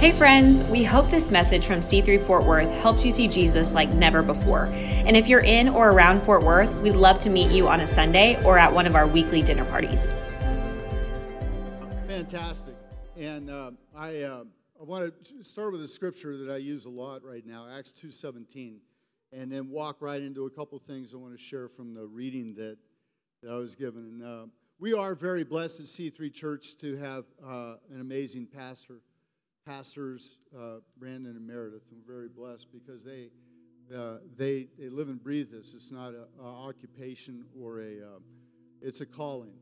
Hey friends, we hope this message from C3 Fort Worth helps you see Jesus like never before. And if you're in or around Fort Worth, we'd love to meet you on a Sunday or at one of our weekly dinner parties. Fantastic. And I want to start with a scripture that I use a lot right now, Acts 2:17, and then walk right into a couple things I want to share from the reading that I was given. And we are very blessed at C3 Church to have an amazing pastors, Brandon and Meredith. And we're very blessed because they live and breathe this. It's not an occupation or it's a calling,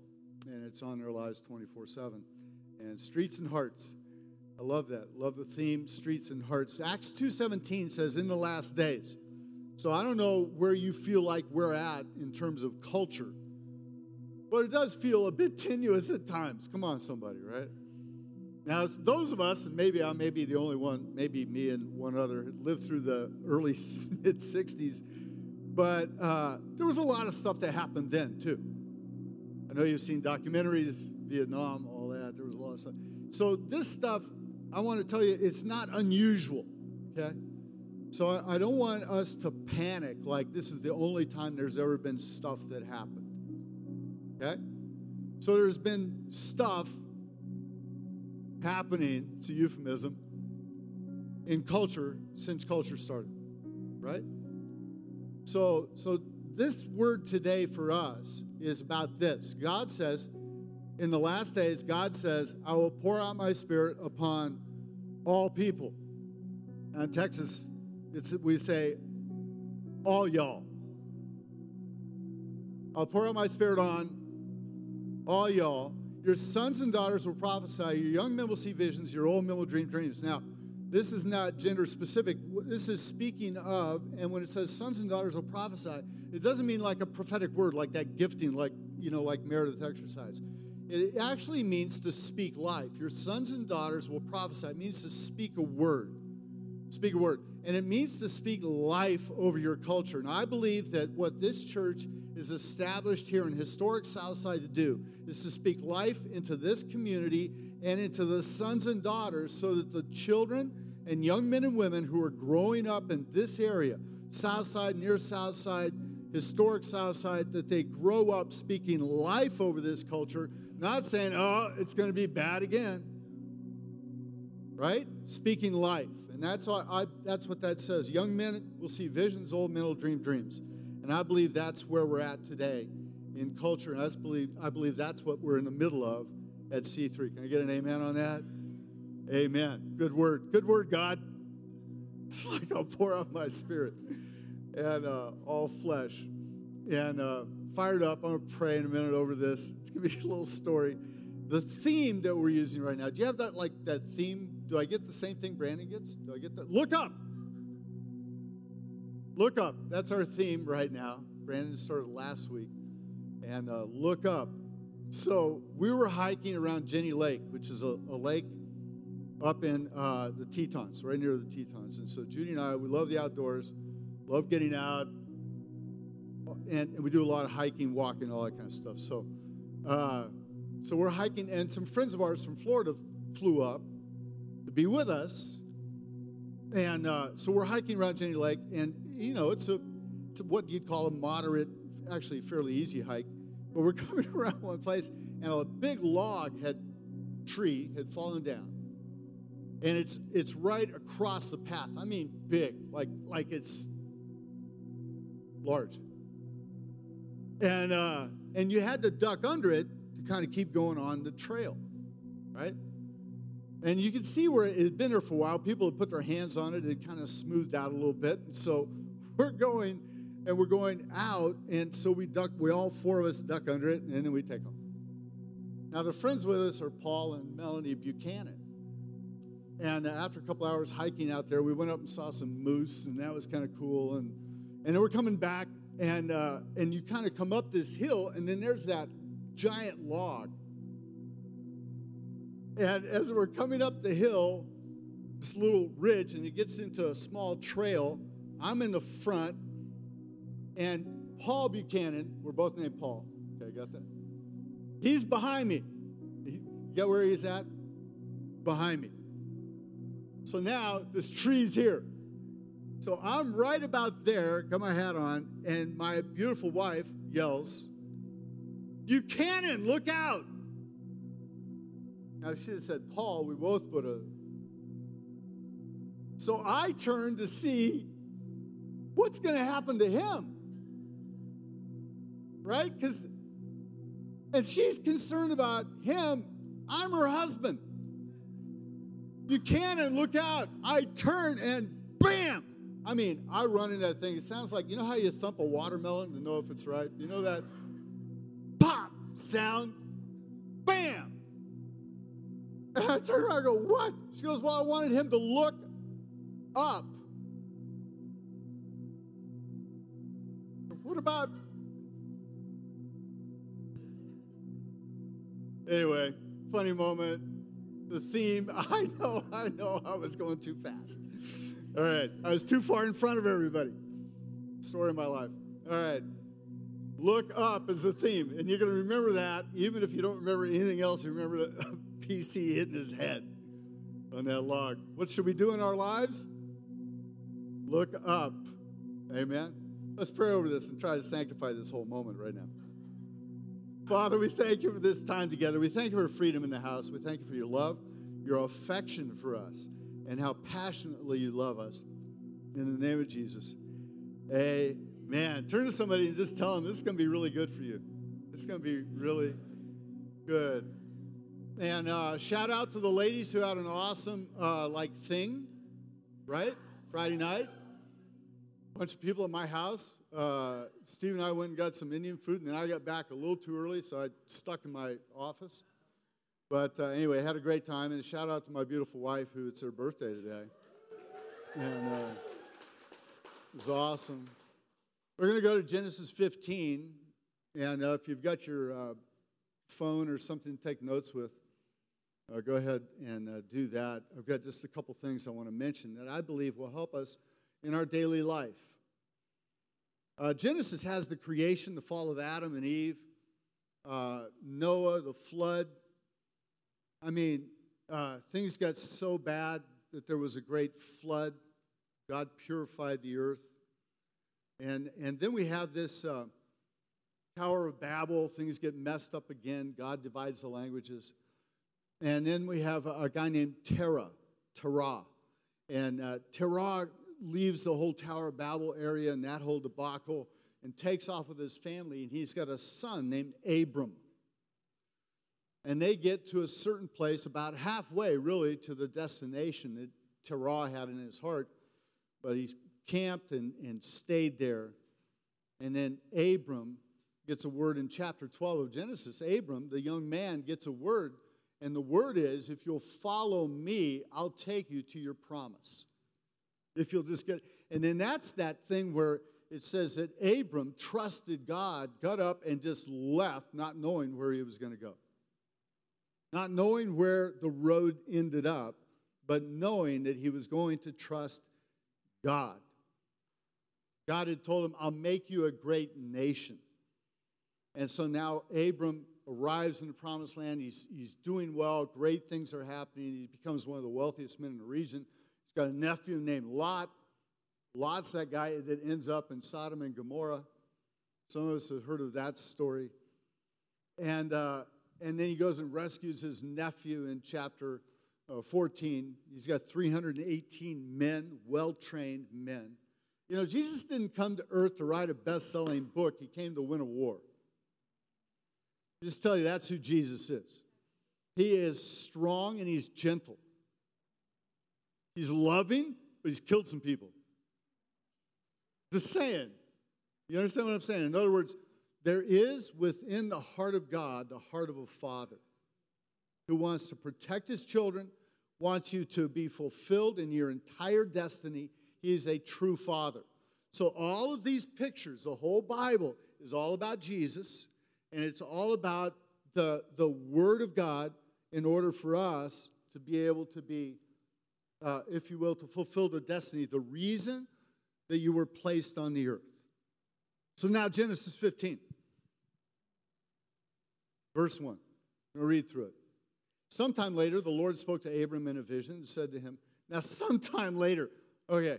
and it's on their lives 24/7. And streets and hearts. I love that. Love the theme, streets and hearts. Acts 2:17 says, in the last days. So I don't know where you feel like we're at in terms of culture, but it does feel a bit tenuous at times. Come on, somebody, right? Now, it's those of us, and maybe I may be the only one, maybe me and one other, had lived through the early mid-'60s, but there was a lot of stuff that happened then, too. I know you've seen documentaries, Vietnam, all that. There was a lot of stuff. So this stuff, I want to tell you, it's not unusual, okay? So I don't want us to panic like this is the only time there's ever been stuff that happened, okay? So there's been stuff happening, it's a euphemism, in culture since culture started, right? So this word today for us is about this. God says, in the last days, God says, I will pour out my spirit upon all people. Now in Texas, we say, all y'all. I'll pour out my spirit on all y'all. Your sons and daughters will prophesy. Your young men will see visions. Your old men will dream dreams. Now, this is not gender specific. This is speaking of, and when it says sons and daughters will prophesy, it doesn't mean like a prophetic word, like that gifting, like, you know, like Meredith exercise. It actually means to speak life. Your sons and daughters will prophesy. It means to speak a word. Speak a word. And it means to speak life over your culture. And I believe that what this church is established here in historic Southside to do is to speak life into this community and into the sons and daughters so that the children and young men and women who are growing up in this area, Southside, near Southside, historic Southside, that they grow up speaking life over this culture, not saying, oh, it's going to be bad again, right? Speaking life. And that's what that says. Young men will see visions, old men will dream dreams. And I believe that's where we're at today in culture. And I believe that's what we're in the middle of at C3. Can I get an amen on that? Amen. Good word. Good word, God. It's like I'll pour out my spirit and all flesh. And fired up. I'm going to pray in a minute over this. It's going to be a little story. The theme that we're using right now. Do you have that, like, that theme? Do I get the same thing Brandon gets? Do I get that? Look up. Look up. That's our theme right now. Brandon started last week. And look up. So we were hiking around Jenny Lake, which is a lake up in the Tetons, right near the Tetons. And so Judy and I, we love the outdoors, love getting out, and we do a lot of hiking, walking, all that kind of stuff. So so we're hiking, and some friends of ours from Florida flew up to be with us. And so we're hiking around Jenny Lake, and, you know, it's what you'd call a moderate, actually fairly easy hike. But we're coming around one place, and a big log tree had fallen down. And it's right across the path. I mean big, like it's large. And you had to duck under it to kind of keep going on the trail, right? And you could see where it had been there for a while. People had put their hands on it. It kind of smoothed out a little bit. And so we're going out. And so we all four of us duck under it, and then we take off. Now, the friends with us are Paul and Melanie Buchanan. And after a couple hours hiking out there, we went up and saw some moose, and that was kind of cool. And then we're coming back, and you kind of come up this hill, and then there's that giant log. And as we're coming up the hill, this little ridge, and it gets into a small trail, I'm in the front, and Paul Buchanan, we're both named Paul. Okay, got that? He's behind me. You got where he's at? Behind me. So now this tree's here. So I'm right about there, got my hat on, and my beautiful wife yells, "Buchanan, look out!" Now, if she had said, "Paul," we both would have. So I turned to see what's going to happen to him, right? Because, and she's concerned about him. I'm her husband. "Buchanan, look out." I turn and bam! I mean, I run into that thing. It sounds like, you know how you thump a watermelon to know if it's ripe? You know that pop sound? Bam! And I turn around and go, "What?" She goes, "Well, I wanted him to look up." What about? Anyway, funny moment. The theme, I know, I was going too fast. All right, I was too far in front of everybody. Story of my life. All right, look up is the theme, and you're going to remember that, even if you don't remember anything else. You remember the PC hitting his head on that log. What should we do in our lives? Look up. Amen. Let's pray over this and try to sanctify this whole moment right now. Father, we thank you for this time together. We thank you for freedom in the house. We thank you for your love, your affection for us, and how passionately you love us. In the name of Jesus, amen. Turn to somebody and just tell them, this is going to be really good for you. It's going to be really good. And shout out to the ladies who had an awesome, thing, right? Friday night. A bunch of people at my house. Steve and I went and got some Indian food, and then I got back a little too early, so I stuck in my office. But anyway, I had a great time, and shout out to my beautiful wife, who it's her birthday today. And it was awesome. We're going to go to Genesis 15, and if you've got your phone or something to take notes with, go ahead and do that. I've got just a couple things I want to mention that I believe will help us in our daily life. Genesis has the creation, the fall of Adam and Eve, Noah, the flood. I mean, things got so bad that there was a great flood. God purified the earth. And then we have this Tower of Babel. Things get messed up again. God divides the languages. And then we have a guy named Terah. And Terah leaves the whole Tower of Babel area and that whole debacle and takes off with his family, and he's got a son named Abram. And they get to a certain place about halfway, really, to the destination that Terah had in his heart, but he camped and stayed there. And then Abram gets a word in chapter 12 of Genesis. Abram, the young man, gets a word, and the word is, if you'll follow me, I'll take you to your promise. If you'll just get, and then that's that thing where it says that Abram trusted God, got up, and just left, not knowing where he was going to go. Not knowing where the road ended up, but knowing that he was going to trust God. God had told him, I'll make you a great nation. And so now Abram arrives in the promised land. He's doing well. Great things are happening. He becomes one of the wealthiest men in the region. He's got a nephew named Lot. Lot's that guy that ends up in Sodom and Gomorrah. Some of us have heard of that story. And then he goes and rescues his nephew in chapter 14. He's got 318 men, well-trained men. You know, Jesus didn't come to earth to write a best-selling book. He came to win a war. I just tell you, that's who Jesus is. He is strong and he's gentle. He's loving, but he's killed some people. Just saying. You understand what I'm saying? In other words, there is within the heart of God, the heart of a father who wants to protect his children, wants you to be fulfilled in your entire destiny. He is a true father. So all of these pictures, the whole Bible, is all about Jesus, and it's all about the Word of God in order for us to be able to be, if you will, to fulfill the destiny, the reason that you were placed on the earth. So now Genesis 15. Verse 1. I'm going to read through it. Sometime later, the Lord spoke to Abram in a vision and said to him, Now, sometime later, okay,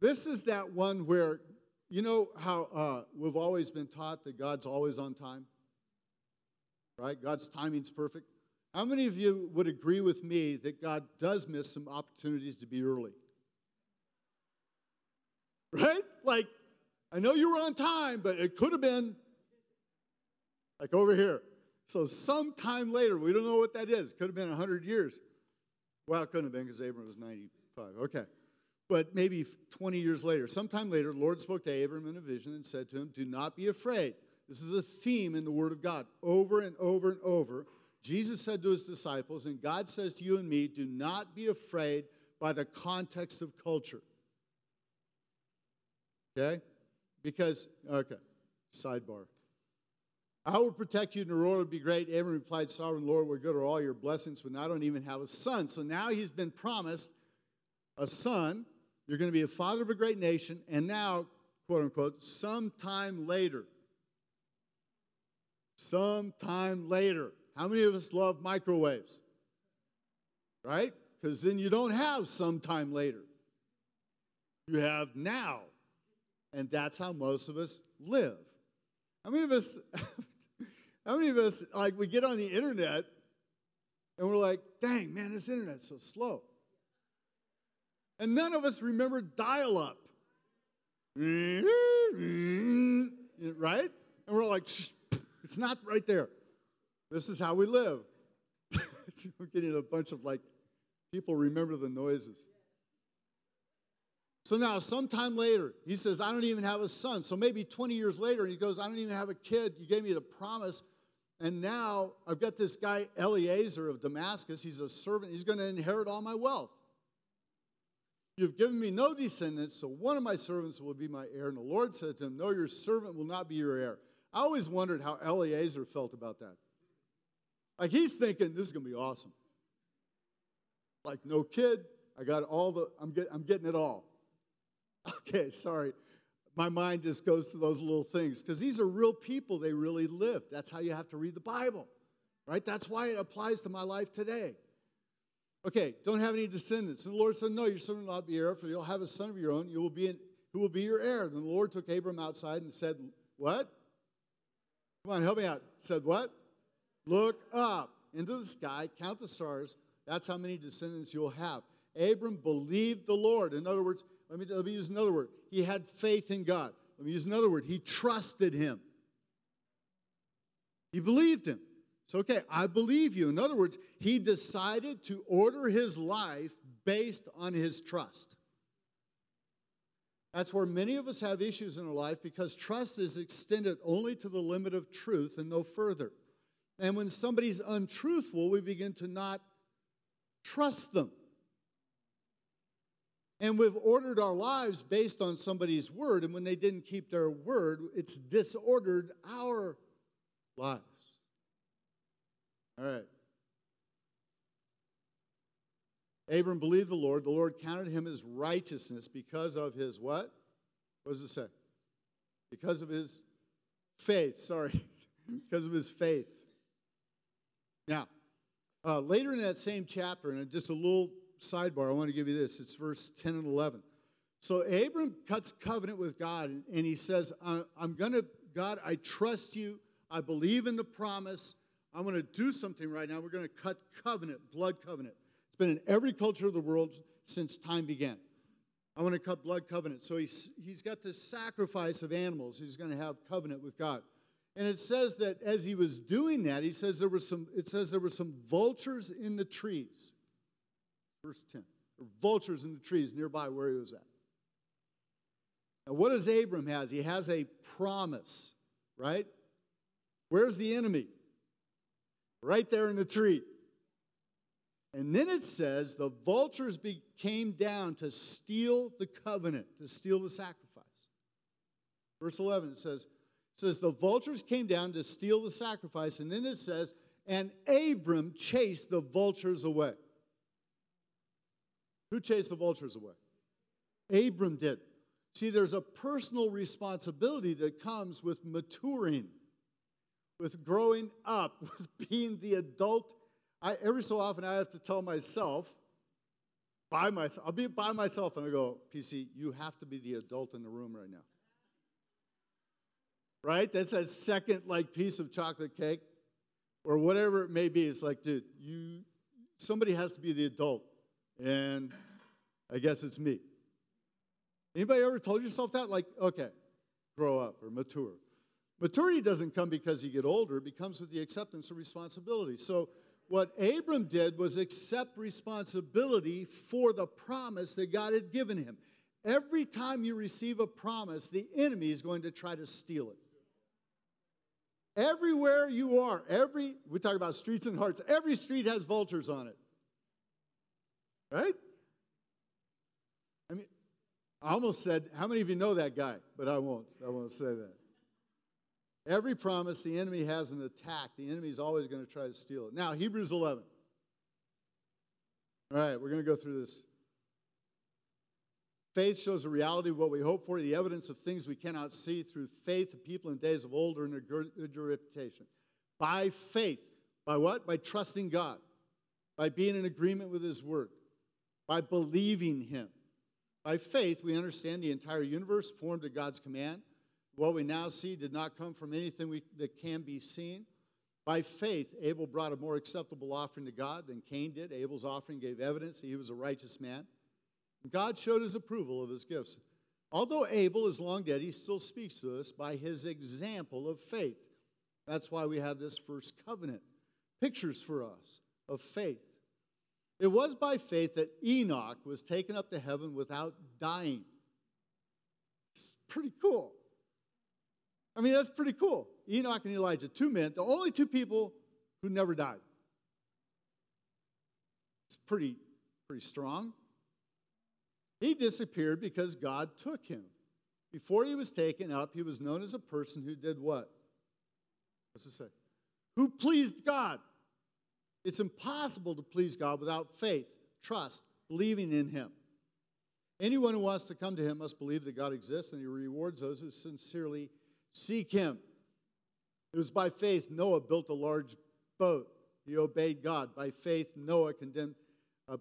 this is that one where, you know how we've always been taught that God's always on time? Right? God's timing's perfect. How many of you would agree with me that God does miss some opportunities to be early? Right? Like, I know you were on time, but it could have been like over here. So sometime later, we don't know what that is. Could have been 100 years. Well, it couldn't have been because Abram was 95. Okay. But maybe 20 years later, sometime later, the Lord spoke to Abram in a vision and said to him, do not be afraid. This is a theme in the Word of God over and over and over. Jesus said to his disciples, and God says to you and me, do not be afraid by the context of culture. Okay? Because, okay, sidebar. I will protect you, and the Lord will be great. Abram replied, Sovereign Lord, we're good are all your blessings, but I don't even have a son. So now he's been promised a son. You're going to be a father of a great nation. And now, quote, unquote, sometime later. How many of us love microwaves? Right? Because then you don't have sometime later. You have now. And that's how most of us live. How many of us, like, we get on the internet and we're like, dang, man, this internet's so slow. And none of us remember dial-up. Right? And we're like, it's not right there. This is how we live. We're getting a bunch of, like, people remember the noises. So now, sometime later, he says, I don't even have a son. So maybe 20 years later, he goes, I don't even have a kid. You gave me the promise. And now I've got this guy, Eliezer of Damascus. He's a servant. He's going to inherit all my wealth. You've given me no descendants, so one of my servants will be my heir. And the Lord said to him, no, your servant will not be your heir. I always wondered how Eliezer felt about that. Like, he's thinking, this is going to be awesome. Like, no kid. I got all the, I'm getting it all. Okay, sorry. My mind just goes to those little things because these are real people. They really lived. That's how you have to read the Bible, right? That's why it applies to my life today. Okay, don't have any descendants. And the Lord said, no, your son will not be heir, for you'll have a son of your own who will be your heir. And the Lord took Abram outside and said, what? Come on, help me out. Said what? Look up into the sky, count the stars. That's how many descendants you'll have. Abram believed the Lord. In other words, let me use another word. He had faith in God. Let me use another word. He trusted him. He believed him. It's okay, I believe you. In other words, he decided to order his life based on his trust. That's where many of us have issues in our life because trust is extended only to the limit of truth and no further. And when somebody's untruthful, we begin to not trust them. And we've ordered our lives based on somebody's word, and when they didn't keep their word, it's disordered our lives. All right. Abram believed the Lord. The Lord counted him as righteousness because of his what? What does it say? Because of his faith. Sorry. Because of his faith. Now, later in that same chapter, and just a little sidebar, I want to give you this. It's verse 10 and 11. So Abram cuts covenant with God, and he says, God, I trust you. I believe in the promise. I'm going to do something right now. We're going to cut covenant, blood covenant. It's been in every culture of the world since time began. I want to cut blood covenant. So he's got this sacrifice of animals. He's going to have covenant with God. And it says that as he was doing that, it says there were some vultures in the trees. Verse 10. There were vultures in the trees nearby where he was at. Now, what does Abram have? He has a promise, right? Where's the enemy? Right there in the tree. And then it says the vultures came down to steal the covenant, to steal the sacrifice. Verse 11, it says the vultures came down to steal the sacrifice. And then it says, and Abram chased the vultures away. Who chased the vultures away? Abram did. See, there's a personal responsibility that comes with maturing, with growing up, with being the adult. Every so often I have to tell myself, by myself. I'll be by myself. And I go, PC, you have to be the adult in the room right now. Right? That's that second, like, piece of chocolate cake or whatever it may be. It's like, dude, somebody has to be the adult. And I guess it's me. Anybody ever told yourself that? Like, okay, grow up or mature. Maturity doesn't come because you get older. It comes with the acceptance of responsibility. So what Abram did was accept responsibility for the promise that God had given him. Every time you receive a promise, the enemy is going to try to steal it. Everywhere you are, we talk about streets and hearts, every street has vultures on it. Right? I mean, I almost said, how many of you know that guy? But I won't say that. Every promise, the enemy has an attack. The enemy is always going to try to steal it. Now, Hebrews 11. All right, we're going to go through this. Faith shows the reality of what we hope for, the evidence of things we cannot see. Through faith, the people in days of old are in a good reputation. By faith. By what? By trusting God. By being in agreement with his word. By believing him. By faith, we understand the entire universe formed at God's command. What we now see did not come from anything that can be seen. By faith, Abel brought a more acceptable offering to God than Cain did. Abel's offering gave evidence that he was a righteous man. God showed his approval of his gifts. Although Abel is long dead, he still speaks to us by his example of faith. That's why we have this first covenant. Pictures for us of faith. It was by faith that Enoch was taken up to heaven without dying. It's pretty cool. I mean, that's pretty cool. Enoch and Elijah, two men, the only two people who never died. It's pretty strong. He disappeared because God took him. Before he was taken up, he was known as a person who did what? What's it say? Who pleased God. It's impossible to please God without faith, trust, believing in him. Anyone who wants to come to him must believe that God exists, and he rewards those who sincerely seek him. It was by faith Noah built a large boat. He obeyed God. By his faith Noah condemned the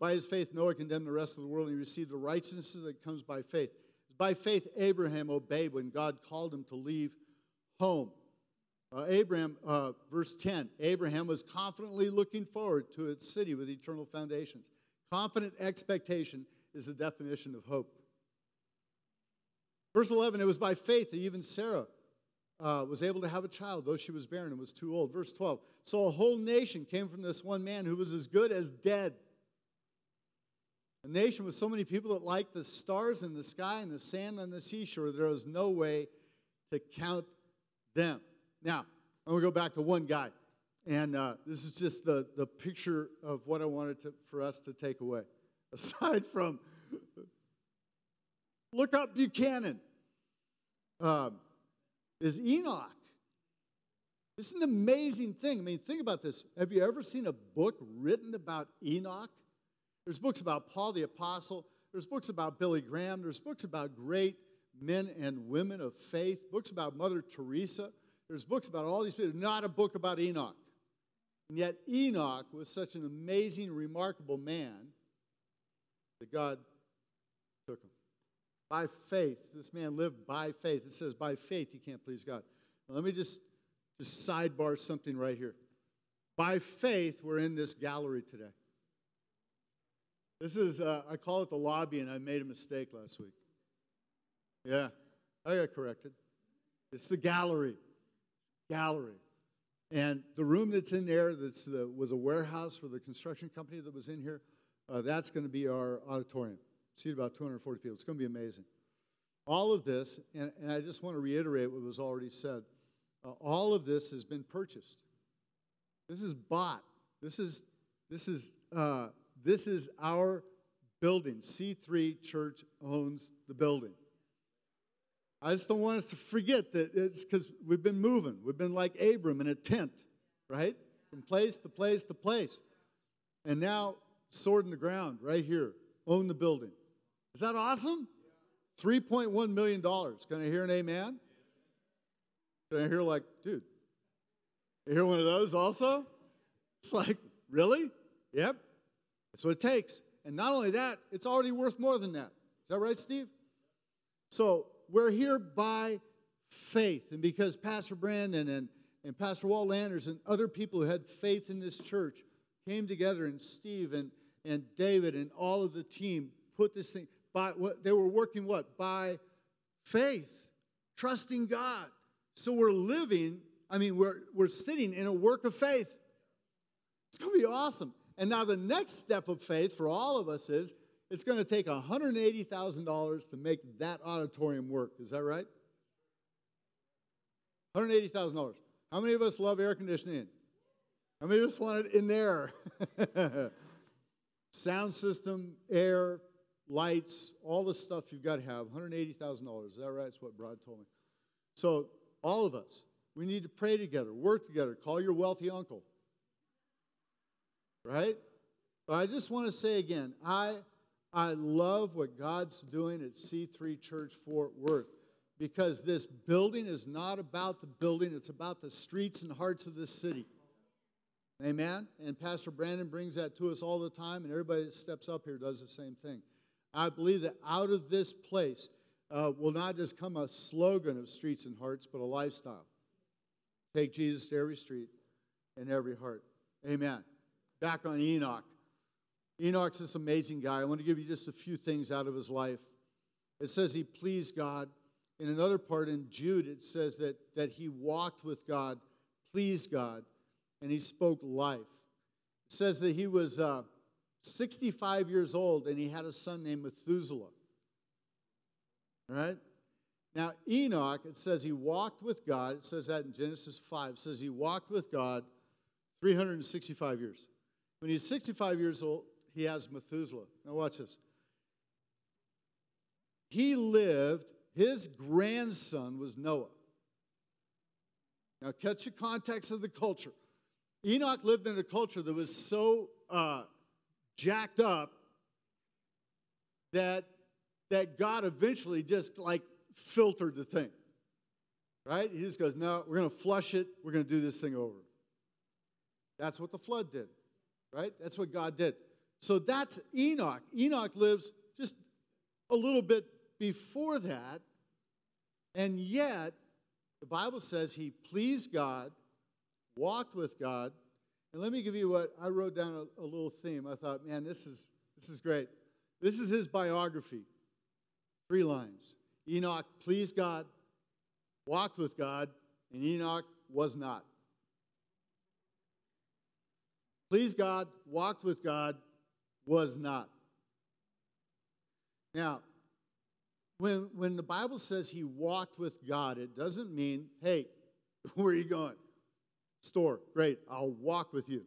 rest of the world, and he received the righteousness that comes by faith. By faith Abraham obeyed when God called him to leave home. Verse 10, Abraham was confidently looking forward to its city with eternal foundations. Confident expectation is the definition of hope. Verse 11, it was by faith that even Sarah was able to have a child, though she was barren and was too old. Verse 12, so a whole nation came from this one man who was as good as dead. A nation with so many people that like the stars in the sky and the sand on the seashore, there was no way to count them. Now, I'm going to go back to one guy, and this is just the picture of what I wanted for us to take away. Aside from, look up Buchanan, is Enoch. It's an amazing thing. I mean, think about this. Have you ever seen a book written about Enoch? There's books about Paul the Apostle. There's books about Billy Graham. There's books about great men and women of faith. Books about Mother Teresa. There's books about all these people. Not a book about Enoch. And yet Enoch was such an amazing, remarkable man that God took him. By faith. This man lived by faith. It says by faith he can't please God. Now, let me just sidebar something right here. By faith we're in this gallery today. This is, I call it the lobby, and I made a mistake last week. Yeah, I got corrected. It's the gallery. And the room that's in there was a warehouse for the construction company that was in here. That's going to be our auditorium. Seat about 240 people. It's going to be amazing. All of this, and I just want to reiterate what was already said, all of this has been purchased. This is bought. This is our building. C3 Church owns the building. I just don't want us to forget that it's because we've been moving. We've been like Abram in a tent, right? From place to place to place. And now, sword in the ground right here. Own the building. Is that awesome? $3.1 million. Can I hear an amen? Can I hear like, dude, you hear one of those also? It's like, really? Yep. That's what it takes. And not only that, it's already worth more than that. Is that right, Steve? So we're here by faith. And because Pastor Brandon and Pastor Walt Landers and other people who had faith in this church came together, and Steve and David and all of the team put this thing, they were working what? By faith, trusting God. So we're living, we're sitting in a work of faith. It's going to be awesome. And now the next step of faith for all of us is it's going to take $180,000 to make that auditorium work. Is that right? $180,000. How many of us love air conditioning? How many of us want it in there? Sound system, air, lights, all the stuff you've got to have. $180,000. Is that right? That's what Brad told me. So all of us, we need to pray together, work together, call your wealthy uncle. Right? But I just want to say again, I love what God's doing at C3 Church Fort Worth, because this building is not about the building, it's about the streets and hearts of this city. Amen? And Pastor Brandon brings that to us all the time, and everybody that steps up here does the same thing. I believe that out of this place will not just come a slogan of streets and hearts, but a lifestyle. Take Jesus to every street and every heart. Amen. Back on Enoch. Enoch's this amazing guy. I want to give you just a few things out of his life. It says he pleased God. In another part in Jude, it says that he walked with God, pleased God, and he spoke life. It says that he was 65 years old, and he had a son named Methuselah. All right? Now, Enoch, it says he walked with God. It says that in Genesis 5. It says he walked with God 365 years. When he's 65 years old, he has Methuselah. Now watch this. He lived, his grandson was Noah. Now catch the context of the culture. Enoch lived in a culture that was so jacked up that God eventually just like filtered the thing. Right? He just goes, no, we're going to flush it. We're going to do this thing over. That's what the flood did. Right? That's what God did. So that's Enoch. Enoch lives just a little bit before that, and yet the Bible says he pleased God, walked with God. And let me give you what I wrote down, a little theme. I thought, man, this is great. This is his biography. 3 lines. Enoch pleased God, walked with God, and Enoch was not. Pleased God, walked with God, was not. Now, when the Bible says he walked with God, it doesn't mean, hey, where are you going? Store, great, I'll walk with you.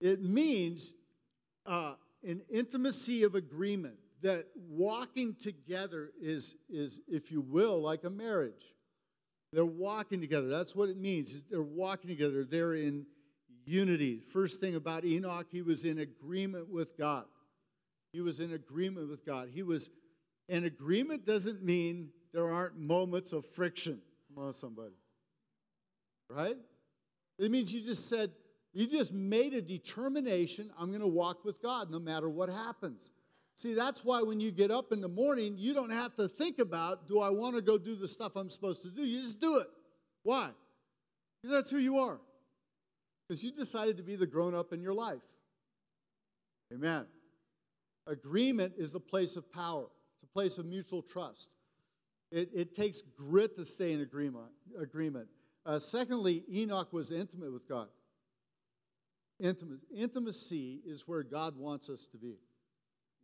It means an intimacy of agreement, that walking together is, if you will, like a marriage. They're walking together. That's what it means. They're walking together. They're in unity. First thing about Enoch, he was in agreement with God. He was in agreement with God. He was, and agreement doesn't mean there aren't moments of friction. Come on, somebody. Right? It means you just made a determination, I'm going to walk with God no matter what happens. See, that's why when you get up in the morning, you don't have to think about, do I want to go do the stuff I'm supposed to do? You just do it. Why? Because that's who you are. Because you decided to be the grown-up in your life. Amen. Agreement is a place of power. It's a place of mutual trust. It takes grit to stay in agreement. Secondly, Enoch was intimate with God. Intimacy is where God wants us to be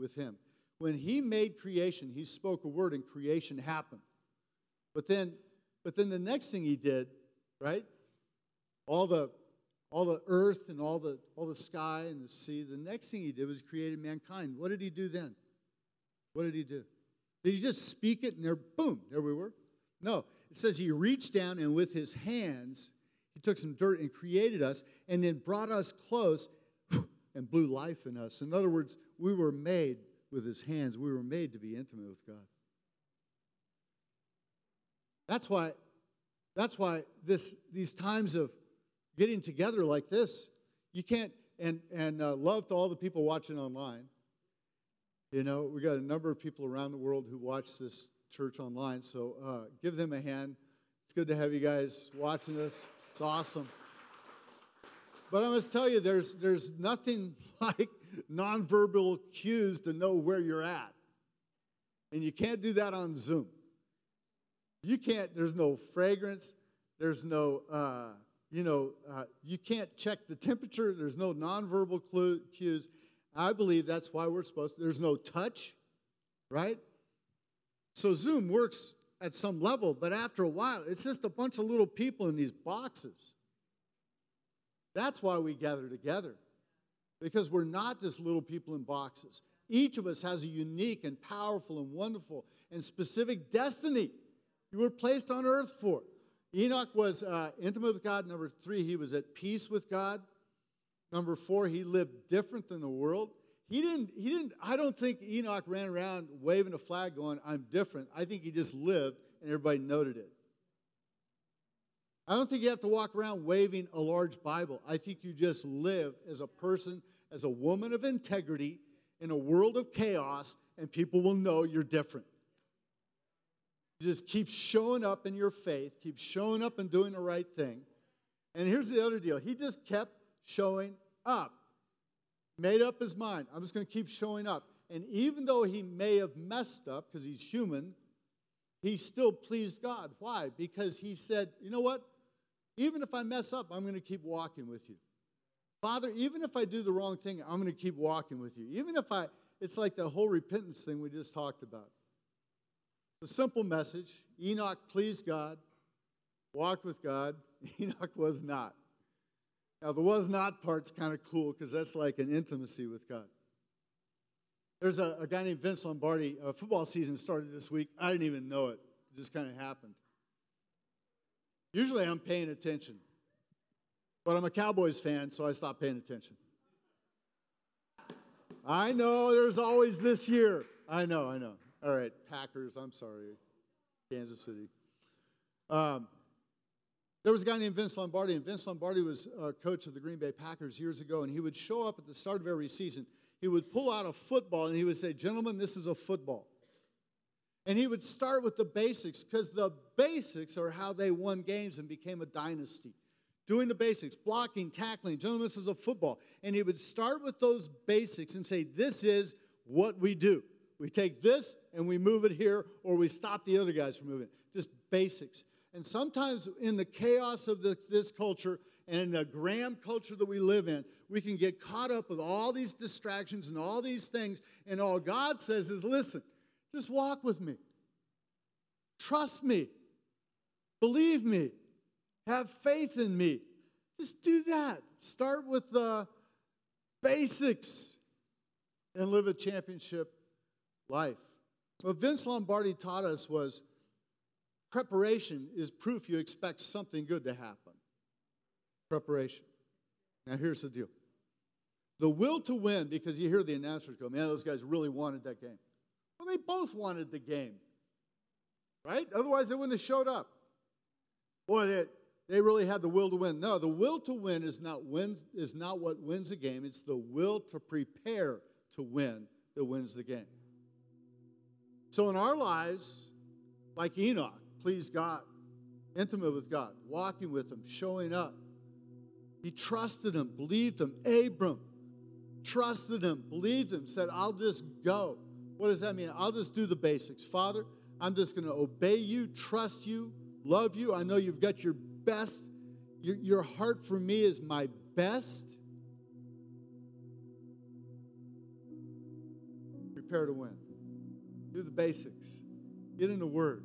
with him. When he made creation, he spoke a word and creation happened. But then the next thing he did, right, all the earth and all the sky and the sea. The next thing he did was created mankind. What did he do then? What did he do? Did he just speak it and there, boom, there we were? No. It says he reached down and with his hands, he took some dirt and created us and then brought us close and blew life in us. In other words, we were made with his hands. We were made to be intimate with God. That's why these times of getting together like this, you can't, And love to all the people watching online. You know, we got a number of people around the world who watch this church online, so give them a hand. It's good to have you guys watching us. It's awesome. But I must tell you, there's nothing like nonverbal cues to know where you're at. And you can't do that on Zoom. You can't, there's no fragrance, there's no, you can't check the temperature, there's no nonverbal cues. I believe that's why we're supposed to, there's no touch, right? So Zoom works at some level, but after a while, it's just a bunch of little people in these boxes. That's why we gather together, because we're not just little people in boxes. Each of us has a unique and powerful and wonderful and specific destiny you were placed on earth for. Enoch was intimate with God. Number 3, he was at peace with God. Number 4, he lived different than the world. He didn't. I don't think Enoch ran around waving a flag going, I'm different. I think he just lived and everybody noted it. I don't think you have to walk around waving a large Bible. I think you just live as a person, as a woman of integrity in a world of chaos, and people will know you're different. You just keep showing up in your faith, keep showing up and doing the right thing. And here's the other deal. He just kept showing up, made up his mind. I'm just going to keep showing up. And even though he may have messed up because he's human, he still pleased God. Why? Because he said, you know what? Even if I mess up, I'm going to keep walking with you. Father, even if I do the wrong thing, I'm going to keep walking with you. Even if I, it's like the whole repentance thing we just talked about. The simple message, Enoch pleased God, walked with God. Enoch was not. Now, the was not part's kind of cool because that's like an intimacy with God. There's a guy named Vince Lombardi. Football season started this week. I didn't even know it. It just kind of happened. Usually I'm paying attention. But I'm a Cowboys fan, so I stopped paying attention. I know, there's always this year. I know. All right, Packers, I'm sorry. Kansas City. There was a guy named Vince Lombardi, and Vince Lombardi was a coach of the Green Bay Packers years ago, and he would show up at the start of every season. He would pull out a football, and he would say, gentlemen, this is a football. And he would start with the basics, because the basics are how they won games and became a dynasty. Doing the basics, blocking, tackling, gentlemen, this is a football. And he would start with those basics and say, this is what we do. We take this, and we move it here, or we stop the other guys from moving it. Just basics. And sometimes in the chaos of this culture and in the Graham culture that we live in, we can get caught up with all these distractions and all these things, and all God says is, listen, just walk with me. Trust me. Believe me. Have faith in me. Just do that. Start with the basics and live a championship life. What Vince Lombardi taught us was, preparation is proof you expect something good to happen. Preparation. Now, here's the deal. The will to win, because you hear the announcers go, man, those guys really wanted that game. Well, they both wanted the game, right? Otherwise, they wouldn't have showed up. Boy, they really had the will to win. No, the will to win is not what wins a game. It's the will to prepare to win that wins the game. So in our lives, like Enoch, please God, intimate with God, walking with him, showing up. He trusted him, believed him. Abram trusted him, believed him, said, I'll just go. What does that mean? I'll just do the basics. Father, I'm just going to obey you, trust you, love you. I know you've got your best. Your heart for me is my best. Prepare to win. Do the basics. Get in the Word.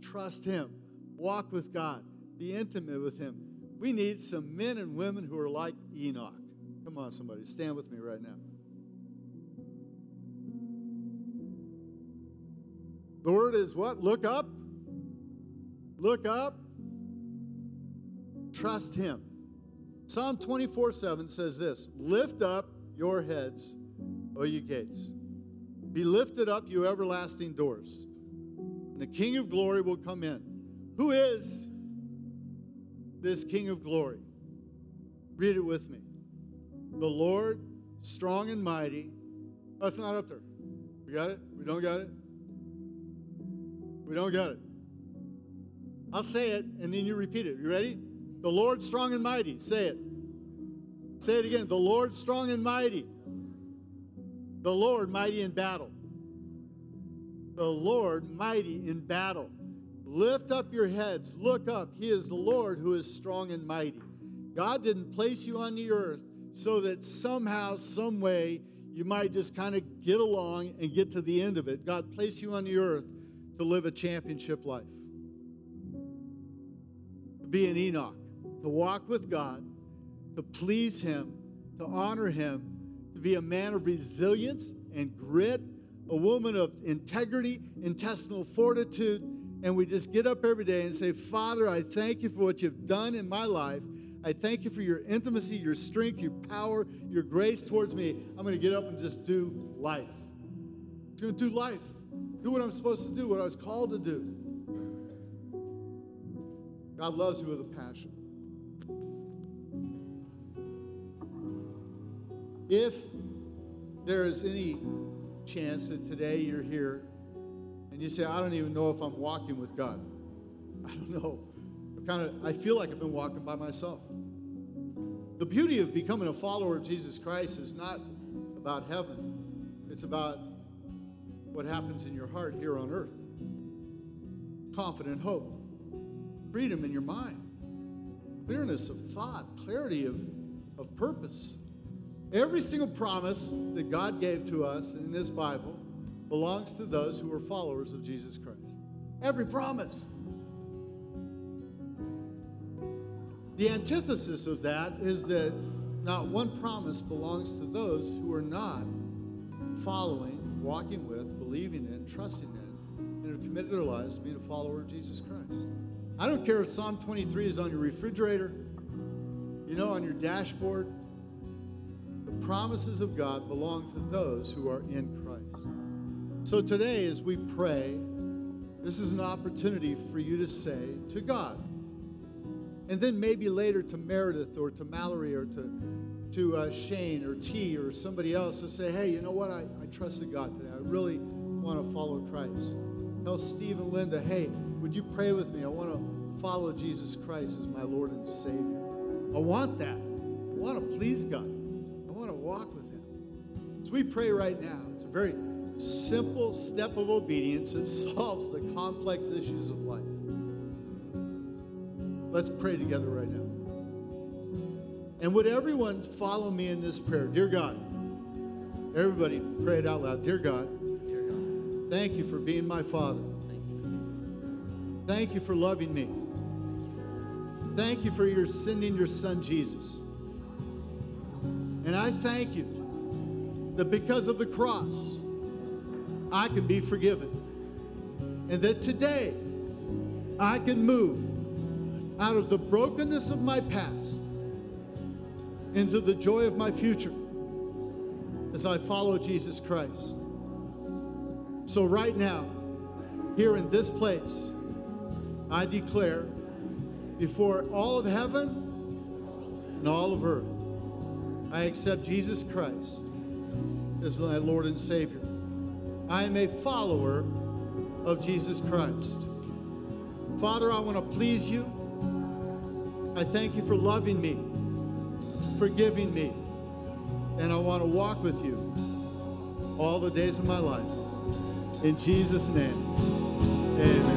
Trust Him. Walk with God. Be intimate with Him. We need some men and women who are like Enoch. Come on, somebody. Stand with me right now. The word is what? Look up. Look up. Trust Him. Psalm 24:7 says this, lift up your heads, O you gates. Be lifted up, you everlasting doors. And the King of glory will come in. Who is this King of glory? Read it with me. The Lord, strong and mighty. That's not up there. We got it? We don't got it? We don't got it. I'll say it, and then you repeat it. You ready? The Lord, strong and mighty. Say it. Say it again. The Lord, strong and mighty. The Lord, mighty in battle. The Lord, mighty in battle. Lift up your heads. Look up. He is the Lord who is strong and mighty. God didn't place you on the earth so that somehow, some way, you might just kind of get along and get to the end of it. God placed you on the earth to live a championship life, to be an Enoch, to walk with God, to please Him, to honor Him, to be a man of resilience and grit, a woman of integrity, intestinal fortitude. And we just get up every day and say, Father, I thank you for what you've done in my life. I thank you for your intimacy, your strength, your power, your grace towards me. I'm going to get up and just do life. I'm going to do life. Do what I'm supposed to do, what I was called to do. God loves you with a passion. If there is any chance that today you're here and you say, I don't even know if I'm walking with God. I don't know. I feel like I've been walking by myself. The beauty of becoming a follower of Jesus Christ is not about heaven. It's about what happens in your heart here on earth. Confident hope, freedom in your mind, clearness of thought, clarity of purpose. Every single promise that God gave to us in this Bible belongs to those who are followers of Jesus Christ. Every promise. The antithesis of that is that not one promise belongs to those who are not following, walking with, believing in, trusting in, and have committed their lives to being a follower of Jesus Christ. I don't care if Psalm 23 is on your refrigerator, on your dashboard. The promises of God belong to those who are in Christ. So today, as we pray, this is an opportunity for you to say to God, and then maybe later to Meredith or to Mallory or to Shane or T or somebody else to say, hey, you know what? I trusted God today. I really want to follow Christ. Tell Steve and Linda, hey, would you pray with me? I want to follow Jesus Christ as my Lord and Savior. I want that. I want to please God. I want to walk with Him. So we pray right now. It's a very simple step of obedience that solves the complex issues of life. Let's pray together right now. And would everyone follow me in this prayer? Dear God, everybody pray it out loud. Dear God, thank you for being my Father. Thank you for loving me. Thank you for your sending your Son, Jesus. And I thank you that because of the cross, I can be forgiven. And that today, I can move out of the brokenness of my past into the joy of my future as I follow Jesus Christ. So right now, here in this place, I declare before all of heaven and all of earth, I accept Jesus Christ as my Lord and Savior. I am a follower of Jesus Christ. Father, I want to please you. I thank you for loving me, forgiving me, and I want to walk with you all the days of my life. In Jesus' name, amen.